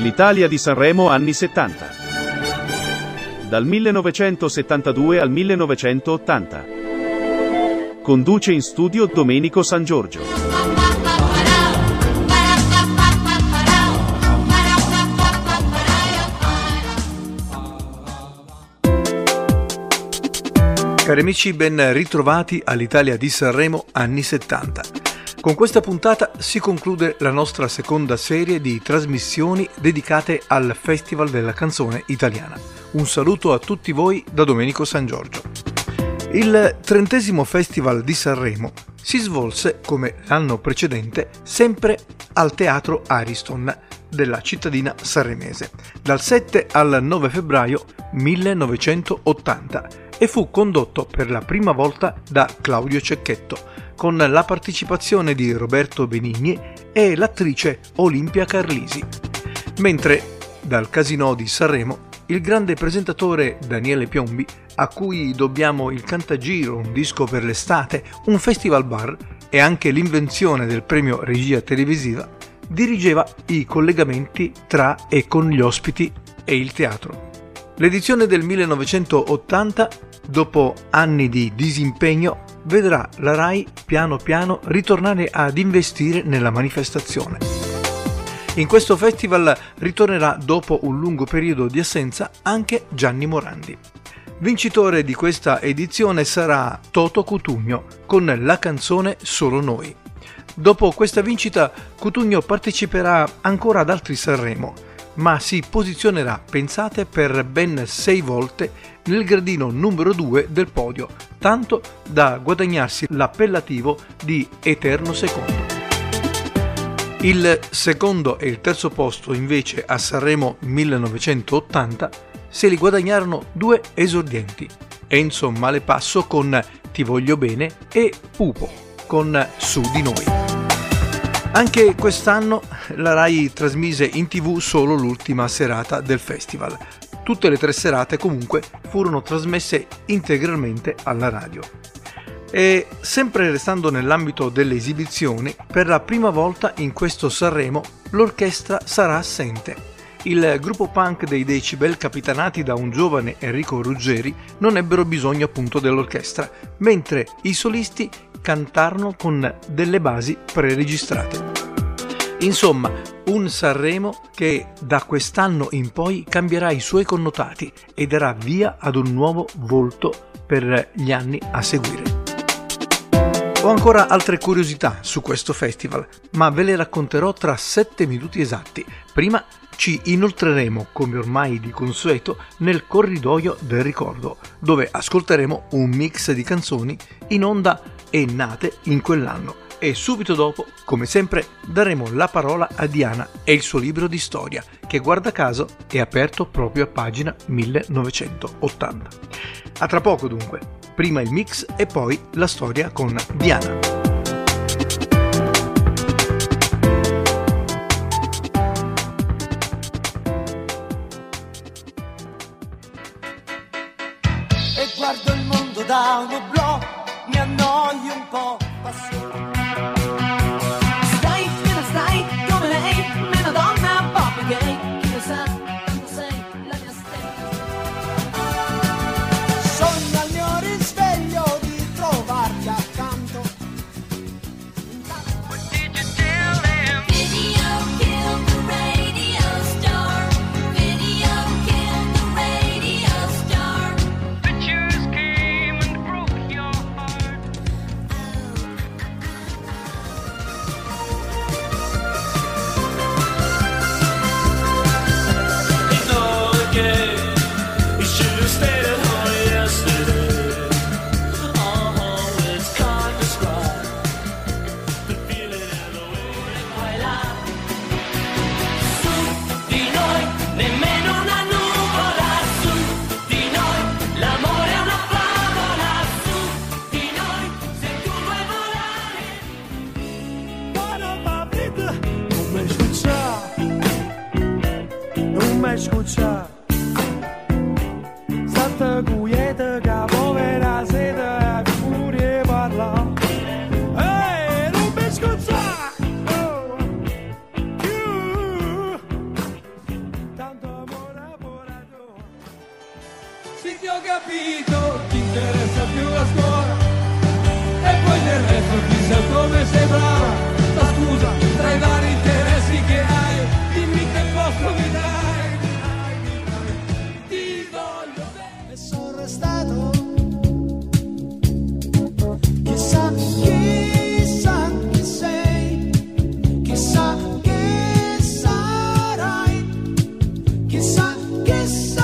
L'Italia di Sanremo anni 70. Dal 1972 al 1980. Conduce in studio Domenico San Giorgio. Cari amici, ben ritrovati all'Italia di Sanremo anni 70. Con questa puntata si conclude la nostra seconda serie di trasmissioni dedicate al Festival della Canzone Italiana. Un saluto a tutti voi da Domenico San Giorgio. Il 30° Festival di Sanremo si svolse, come l'anno precedente, sempre al Teatro Ariston della cittadina sanremese, dal 7 al 9 febbraio 1980 e fu condotto per la prima volta da Claudio Cecchetto, con la partecipazione di Roberto Benigni e l'attrice Olimpia Carlisi. Mentre dal Casinò di Sanremo il grande presentatore Daniele Piombi, a cui dobbiamo il Cantagiro, un disco per l'estate, un festival bar e anche l'invenzione del premio Regia Televisiva, dirigeva i collegamenti tra e con gli ospiti e il teatro. L'edizione del 1980, dopo anni di disimpegno, vedrà la RAI piano piano ritornare ad investire nella manifestazione. In questo festival ritornerà dopo un lungo periodo di assenza anche Gianni Morandi. Vincitore di questa edizione sarà Toto Cutugno con la canzone Solo Noi. Dopo questa vincita Cutugno parteciperà ancora ad altri Sanremo, ma si posizionerà, pensate, per ben 6 volte nel gradino numero 2 del podio, tanto da guadagnarsi l'appellativo di Eterno Secondo. Il secondo e il terzo posto invece a Sanremo 1980 se li guadagnarono 2 esordienti, Enzo Malepasso con Ti voglio bene e Pupo con Su di noi. Anche quest'anno la RAI trasmise in TV solo l'ultima serata del festival. Tutte le 3 serate comunque furono trasmesse integralmente alla radio. E sempre restando nell'ambito delle esibizioni, per la prima volta in questo Sanremo l'orchestra sarà assente. Il gruppo punk dei Decibel, capitanati da un giovane Enrico Ruggeri, non ebbero bisogno appunto dell'orchestra, mentre i solisti cantarono con delle basi preregistrate. Insomma, un Sanremo che da quest'anno in poi cambierà i suoi connotati e darà via ad un nuovo volto per gli anni a seguire. Ho ancora altre curiosità su questo festival, ma ve le racconterò tra 7 minuti esatti. Prima ci inoltreremo, come ormai di consueto, nel corridoio del ricordo, dove ascolteremo un mix di canzoni in onda e nate in quell'anno. E subito dopo, come sempre, daremo la parola a Diana e il suo libro di storia, che guarda caso è aperto proprio a pagina 1980. A tra poco dunque, prima il mix e poi la storia con Diana. E guardo il mondo da uno blog, mi annoio un po', passione. ho capito, ti interessa più la scuola e poi del resto chissà come sei brava, ma scusa, tra i vari interessi che hai, dimmi che posto mi dai, ti voglio bene. E sono restato, chissà chissà chi sei, chissà che sarai, chissà che sarai.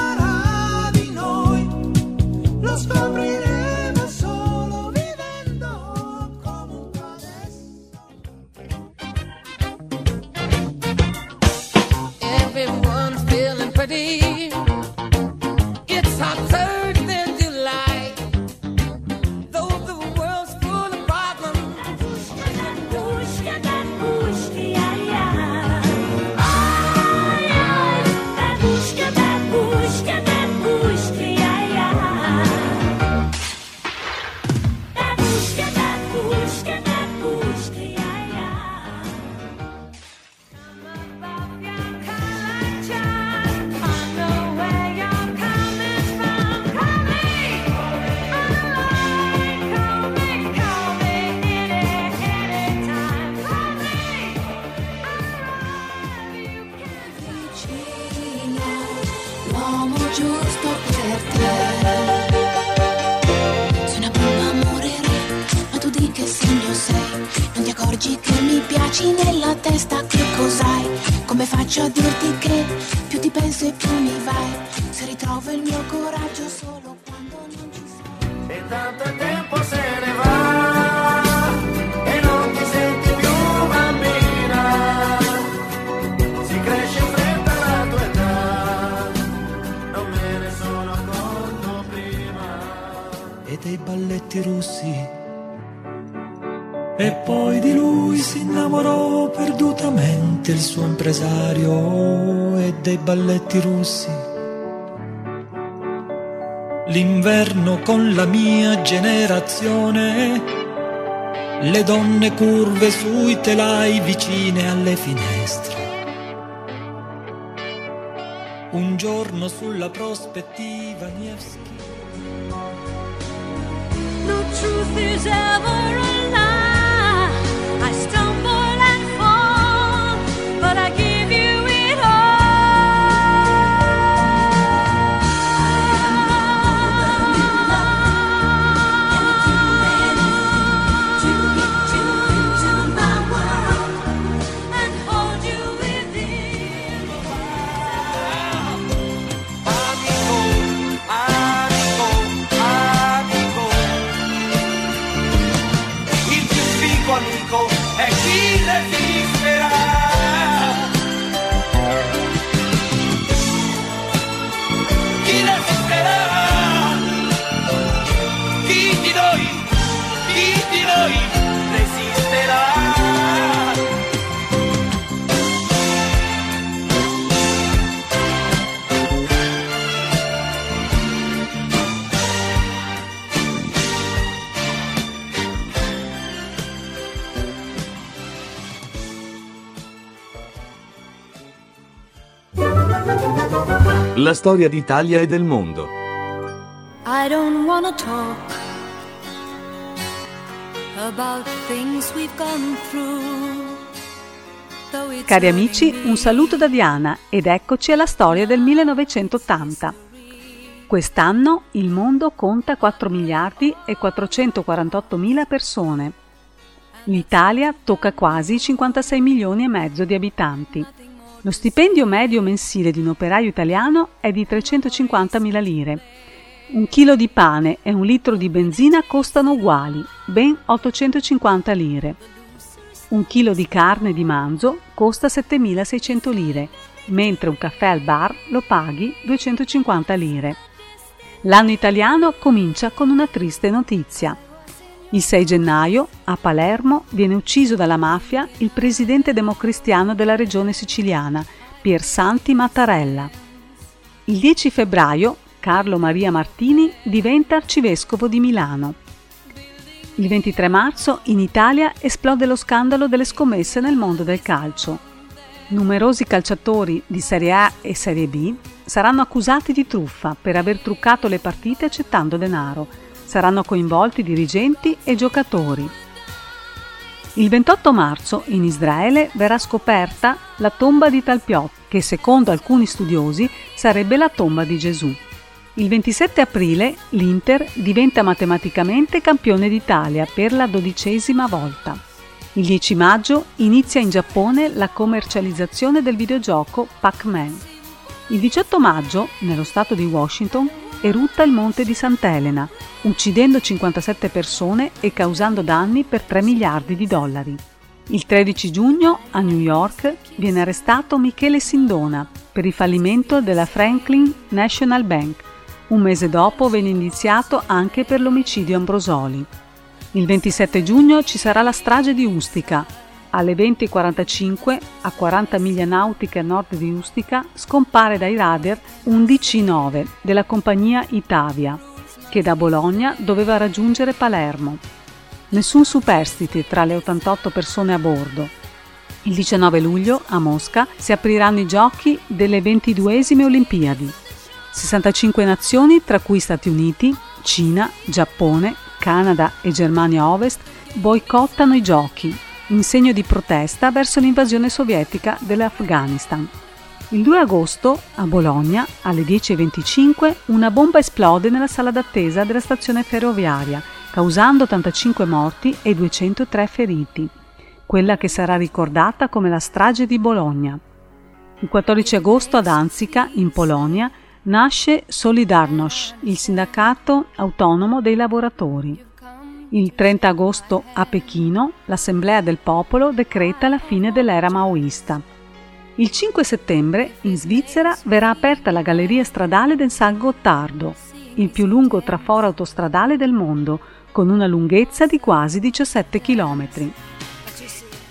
Scopriremo solo vivendo comunque adesso. Everyone's feeling pretty. It's hot third in July. Though the world's full of problems. Pushka, that pushka, yeah, yeah. Ay, ay, that pushka, that pushka, that pushka. Che mi piaci nella testa, che cos'hai? Come faccio a dirti che più ti penso e più mi vai? Se ritrovo il mio coraggio solo quando non ci sei. E tanto tempo se ne va e non ti senti più bambina. Si cresce in fretta la tua età, non me ne sono accorto prima. E dei balletti russi. E poi di lui si innamorò perdutamente il suo impresario e dei balletti russi. L'inverno con la mia generazione, le donne curve sui telai vicine alle finestre. Un giorno sulla prospettiva Nievski. The truth is ever a lie. I stumble and fall, but I give you it all. To get you into my world and hold you within. Amico, amico, amico. Il più figo amico. E chi resisterà? Chi resisterà? Chi di noi resisterà? La storia d'Italia e del mondo. I don't wanna talk about things we've gone through. Cari amici, un saluto da Diana ed eccoci alla storia del 1980. Quest'anno il mondo conta 4 miliardi e 448 mila persone. L'Italia tocca quasi 56 milioni e mezzo di abitanti. Lo stipendio medio mensile di un operaio italiano è di 350.000 lire. Un chilo di pane e un litro di benzina costano uguali, ben 850 lire. Un chilo di carne di manzo costa 7.600 lire, mentre un caffè al bar lo paghi 250 lire. L'anno italiano comincia con una triste notizia. Il 6 gennaio, a Palermo, viene ucciso dalla mafia il presidente democristiano della regione siciliana, Piersanti Mattarella. Il 10 febbraio, Carlo Maria Martini diventa arcivescovo di Milano. Il 23 marzo, in Italia, esplode lo scandalo delle scommesse nel mondo del calcio. Numerosi calciatori di Serie A e Serie B saranno accusati di truffa per aver truccato le partite accettando denaro. Saranno coinvolti dirigenti e giocatori. Il 28 marzo in Israele verrà scoperta la tomba di Talpiot, che secondo alcuni studiosi sarebbe la tomba di Gesù. Il 27 aprile l'Inter diventa matematicamente campione d'Italia per la 12ª volta. Il 10 maggio inizia in Giappone la commercializzazione del videogioco Pac-Man. Il 18 maggio, nello stato di Washington, erutta il Monte di Sant'Elena, uccidendo 57 persone e causando danni per $3 miliardi. Il 13 giugno, a New York, viene arrestato Michele Sindona per il fallimento della Franklin National Bank. Un mese dopo viene indiziato anche per l'omicidio Ambrosoli. Il 27 giugno ci sarà la strage di Ustica. Alle 20:45, a 40 miglia nautiche a nord di Ustica, scompare dai radar un DC-9 della compagnia Itavia, che da Bologna doveva raggiungere Palermo. Nessun superstite tra le 88 persone a bordo. Il 19 luglio, a Mosca, si apriranno i giochi delle 22esime Olimpiadi. 65 nazioni, tra cui Stati Uniti, Cina, Giappone, Canada e Germania Ovest, boicottano i giochi in segno di protesta verso l'invasione sovietica dell'Afghanistan. Il 2 agosto, a Bologna, alle 10:25, una bomba esplode nella sala d'attesa della stazione ferroviaria, causando 85 morti e 203 feriti, quella che sarà ricordata come la strage di Bologna. Il 14 agosto, ad Anzica, in Polonia, nasce Solidarność, il sindacato autonomo dei lavoratori. Il 30 agosto a Pechino l'Assemblea del Popolo decreta la fine dell'era maoista. Il 5 settembre in Svizzera verrà aperta la galleria stradale del San Gottardo, il più lungo traforo autostradale del mondo, con una lunghezza di quasi 17 km.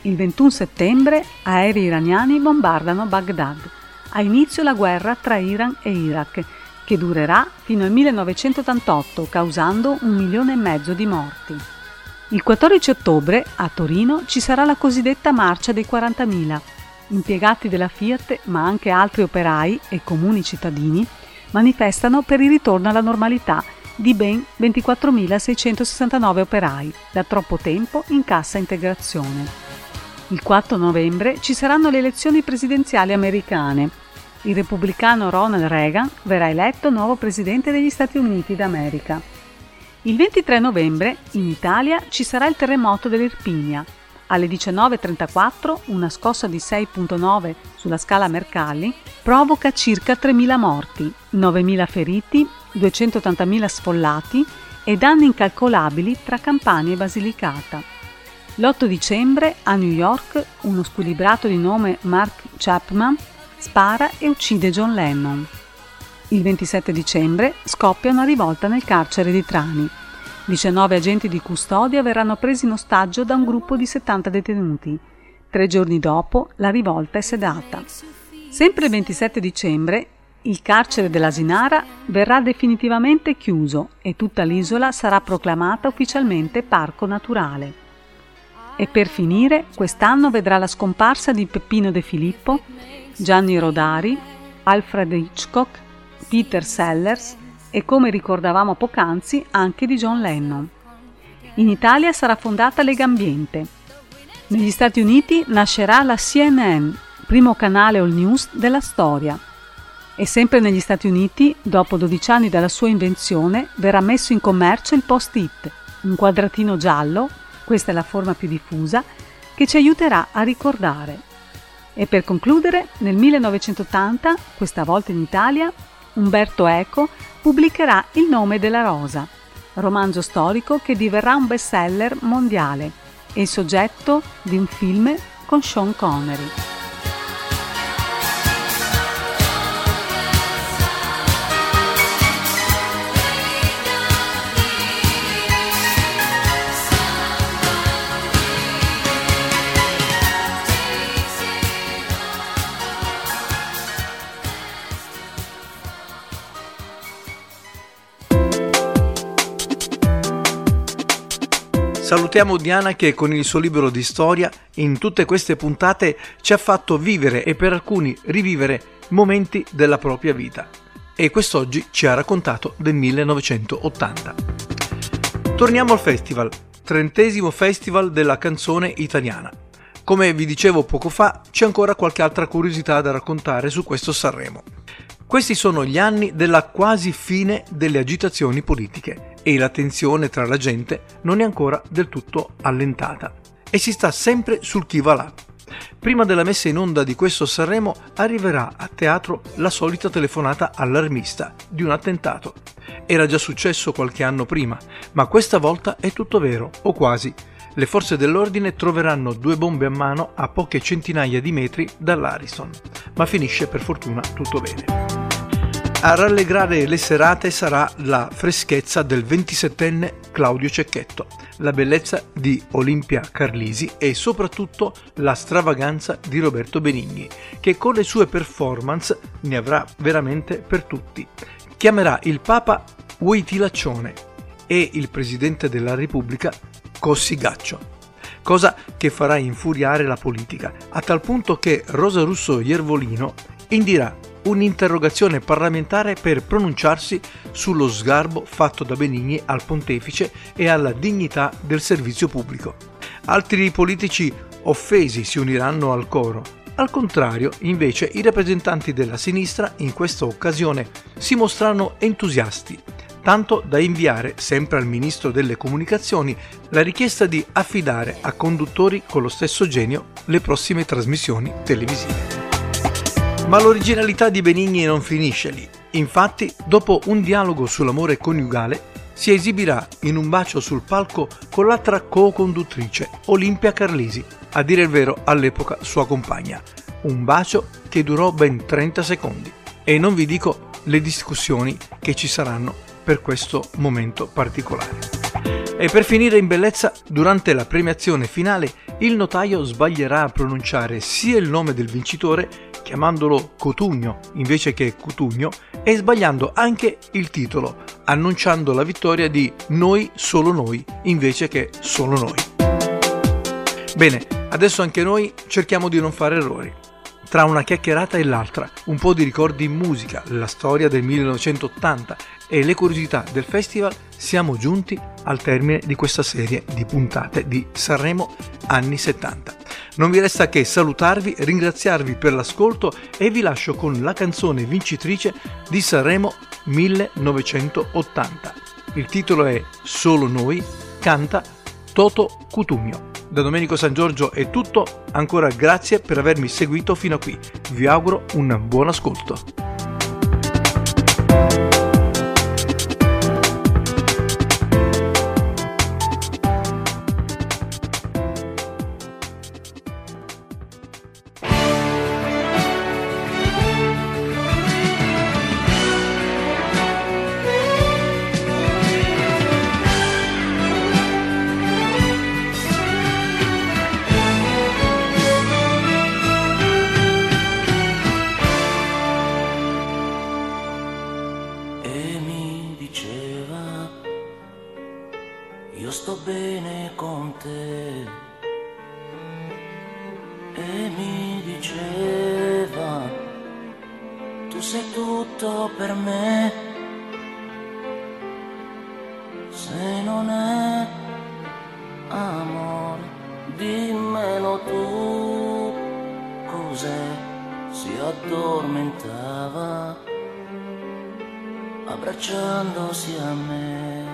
Il 21 settembre aerei iraniani bombardano Baghdad. Ha inizio la guerra tra Iran e Iraq, che durerà fino al 1988, causando 1,5 milioni di morti. Il 14 ottobre, a Torino, ci sarà la cosiddetta marcia dei 40.000. Impiegati della Fiat, ma anche altri operai e comuni cittadini, manifestano per il ritorno alla normalità di ben 24.669 operai, da troppo tempo in cassa integrazione. Il 4 novembre ci saranno le elezioni presidenziali americane. Il repubblicano Ronald Reagan verrà eletto nuovo presidente degli Stati Uniti d'America. Il 23 novembre in Italia ci sarà il terremoto dell'Irpinia. Alle 19:34 una scossa di 6.9 sulla scala Mercalli provoca circa 3.000 morti, 9.000 feriti, 280.000 sfollati e danni incalcolabili tra Campania e Basilicata. L'8 dicembre a New York uno squilibrato di nome Mark Chapman spara e uccide John Lennon. Il 27 dicembre scoppia una rivolta nel carcere di Trani. 19 agenti di custodia verranno presi in ostaggio da un gruppo di 70 detenuti. 3 giorni dopo la rivolta è sedata. Sempre il 27 dicembre il carcere dell'Asinara verrà definitivamente chiuso e tutta l'isola sarà proclamata ufficialmente parco naturale. E per finire, quest'anno vedrà la scomparsa di Peppino De Filippo, Gianni Rodari, Alfred Hitchcock, Peter Sellers e, come ricordavamo poc'anzi, anche di John Lennon. In Italia sarà fondata Legambiente. Negli Stati Uniti nascerà la CNN, primo canale all news della storia. E sempre negli Stati Uniti, dopo 12 anni dalla sua invenzione, verrà messo in commercio il post-it, un quadratino giallo. Questa è la forma più diffusa che ci aiuterà a ricordare. E per concludere, nel 1980, questa volta in Italia, Umberto Eco pubblicherà Il nome della rosa, romanzo storico che diverrà un bestseller mondiale e il soggetto di un film con Sean Connery. Salutiamo Diana che con il suo libro di storia in tutte queste puntate ci ha fatto vivere e per alcuni rivivere momenti della propria vita e quest'oggi ci ha raccontato del 1980. Torniamo al festival, 30° festival della canzone italiana. Come vi dicevo poco fa, c'è ancora qualche altra curiosità da raccontare su questo Sanremo. Questi sono gli anni della quasi fine delle agitazioni politiche e la tensione tra la gente non è ancora del tutto allentata e si sta sempre sul chi va là. Prima della messa in onda di questo Sanremo arriverà a teatro la solita telefonata allarmista di un attentato. Era già successo qualche anno prima, ma questa volta è tutto vero, o quasi. Le forze dell'ordine troveranno 2 bombe a mano a poche centinaia di metri dall'Ariston, ma finisce per fortuna tutto bene. A rallegrare le serate sarà la freschezza del 27enne Claudio Cecchetto, la bellezza di Olimpia Carlisi e soprattutto la stravaganza di Roberto Benigni, che con le sue performance ne avrà veramente per tutti. Chiamerà il Papa Uitilaccione e il Presidente della Repubblica Cossigaccio, cosa che farà infuriare la politica, a tal punto che Rosa Russo Iervolino indirà un'interrogazione parlamentare per pronunciarsi sullo sgarbo fatto da Benigni al pontefice e alla dignità del servizio pubblico. Altri politici offesi si uniranno al coro. Al contrario, invece, i rappresentanti della sinistra in questa occasione si mostrano entusiasti, tanto da inviare sempre al ministro delle comunicazioni la richiesta di affidare a conduttori con lo stesso genio le prossime trasmissioni televisive. Ma l'originalità di Benigni non finisce lì. Infatti, dopo un dialogo sull'amore coniugale, si esibirà in un bacio sul palco con l'altra co-conduttrice, Olimpia Carlisi, a dire il vero all'epoca sua compagna. Un bacio che durò ben 30 secondi. E non vi dico le discussioni che ci saranno per questo momento particolare. E per finire in bellezza, durante la premiazione finale, il notaio sbaglierà a pronunciare sia il nome del vincitore, chiamandolo Cotugno invece che Cutugno, e sbagliando anche il titolo, annunciando la vittoria di Noi Solo Noi invece che Solo Noi. Bene, adesso anche noi cerchiamo di non fare errori. Tra una chiacchierata e l'altra, un po' di ricordi in musica, la storia del 1980 e le curiosità del festival, siamo giunti al termine di questa serie di puntate di Sanremo anni 70. Non mi resta che salutarvi, ringraziarvi per l'ascolto e vi lascio con la canzone vincitrice di Sanremo 1980. Il titolo è Solo Noi, canta Toto Cutugno. Da Domenico San Giorgio è tutto, ancora grazie per avermi seguito fino a qui. Vi auguro un buon ascolto. Io sto bene con te e mi diceva tu sei tutto per me, se non è amore dimmelo tu cos'è, si addormentava abbracciandosi a me.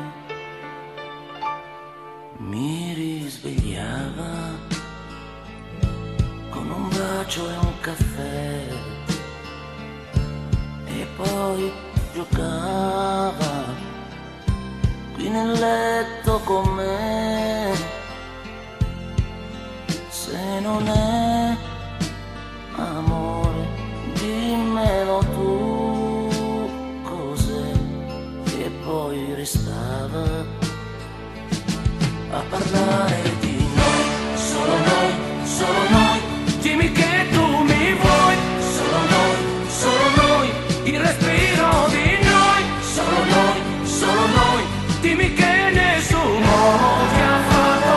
Mi risvegliava con un bacio e un caffè e poi giocava qui nel letto con me. Se non è amore dimmelo tu cos'è, e poi restava a parlare di noi, solo noi, solo noi, dimmi che tu mi vuoi, solo noi, il respiro di noi, solo noi, dimmi che nessuno ti ha fatto.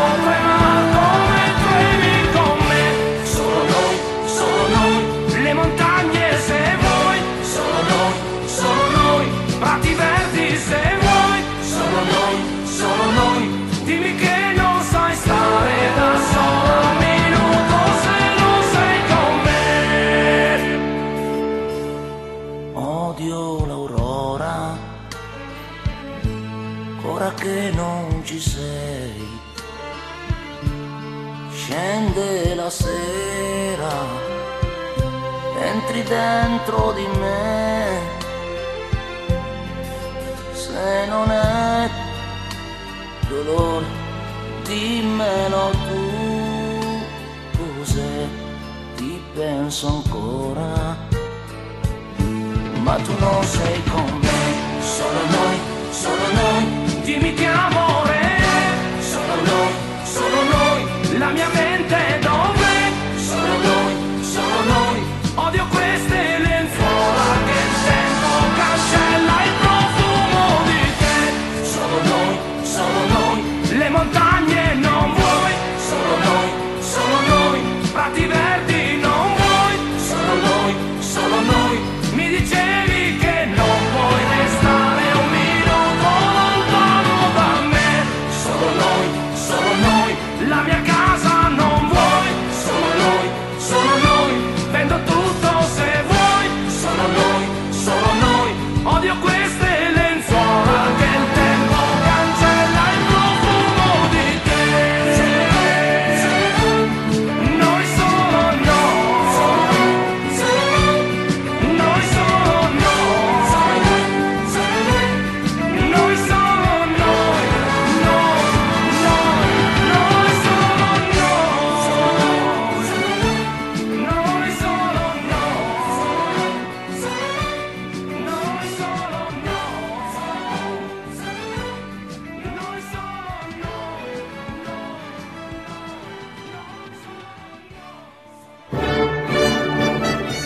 entri dentro di me, se non è dolore, dimmelo tu, cos'è, ti penso ancora, ma tu non sei con me, solo noi, dimmi che amore, solo noi, la mia mente è dove? Solo noi, odio queste lenzuola che il tempo cancella il profumo di te. Solo noi, le montagne non vuoi. Solo noi, prati verdi non vuoi. Solo noi, mi dicevi che non vuoi restare un minuto lontano da me. Solo noi, la mia casa non vuoi. Solo noi, vendo tutto se vuoi. Solo noi, odio queste lenzuola che il tempo cancella il profumo di te. Noi solo noi, noi solo noi, noi solo noi. Noi solo noi, noi solo noi, noi solo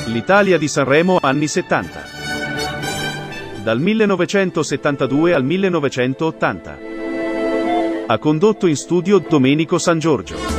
L'Italia di Sanremo anni 70. Dal 1972 al 1980. Ha condotto in studio Domenico San Giorgio.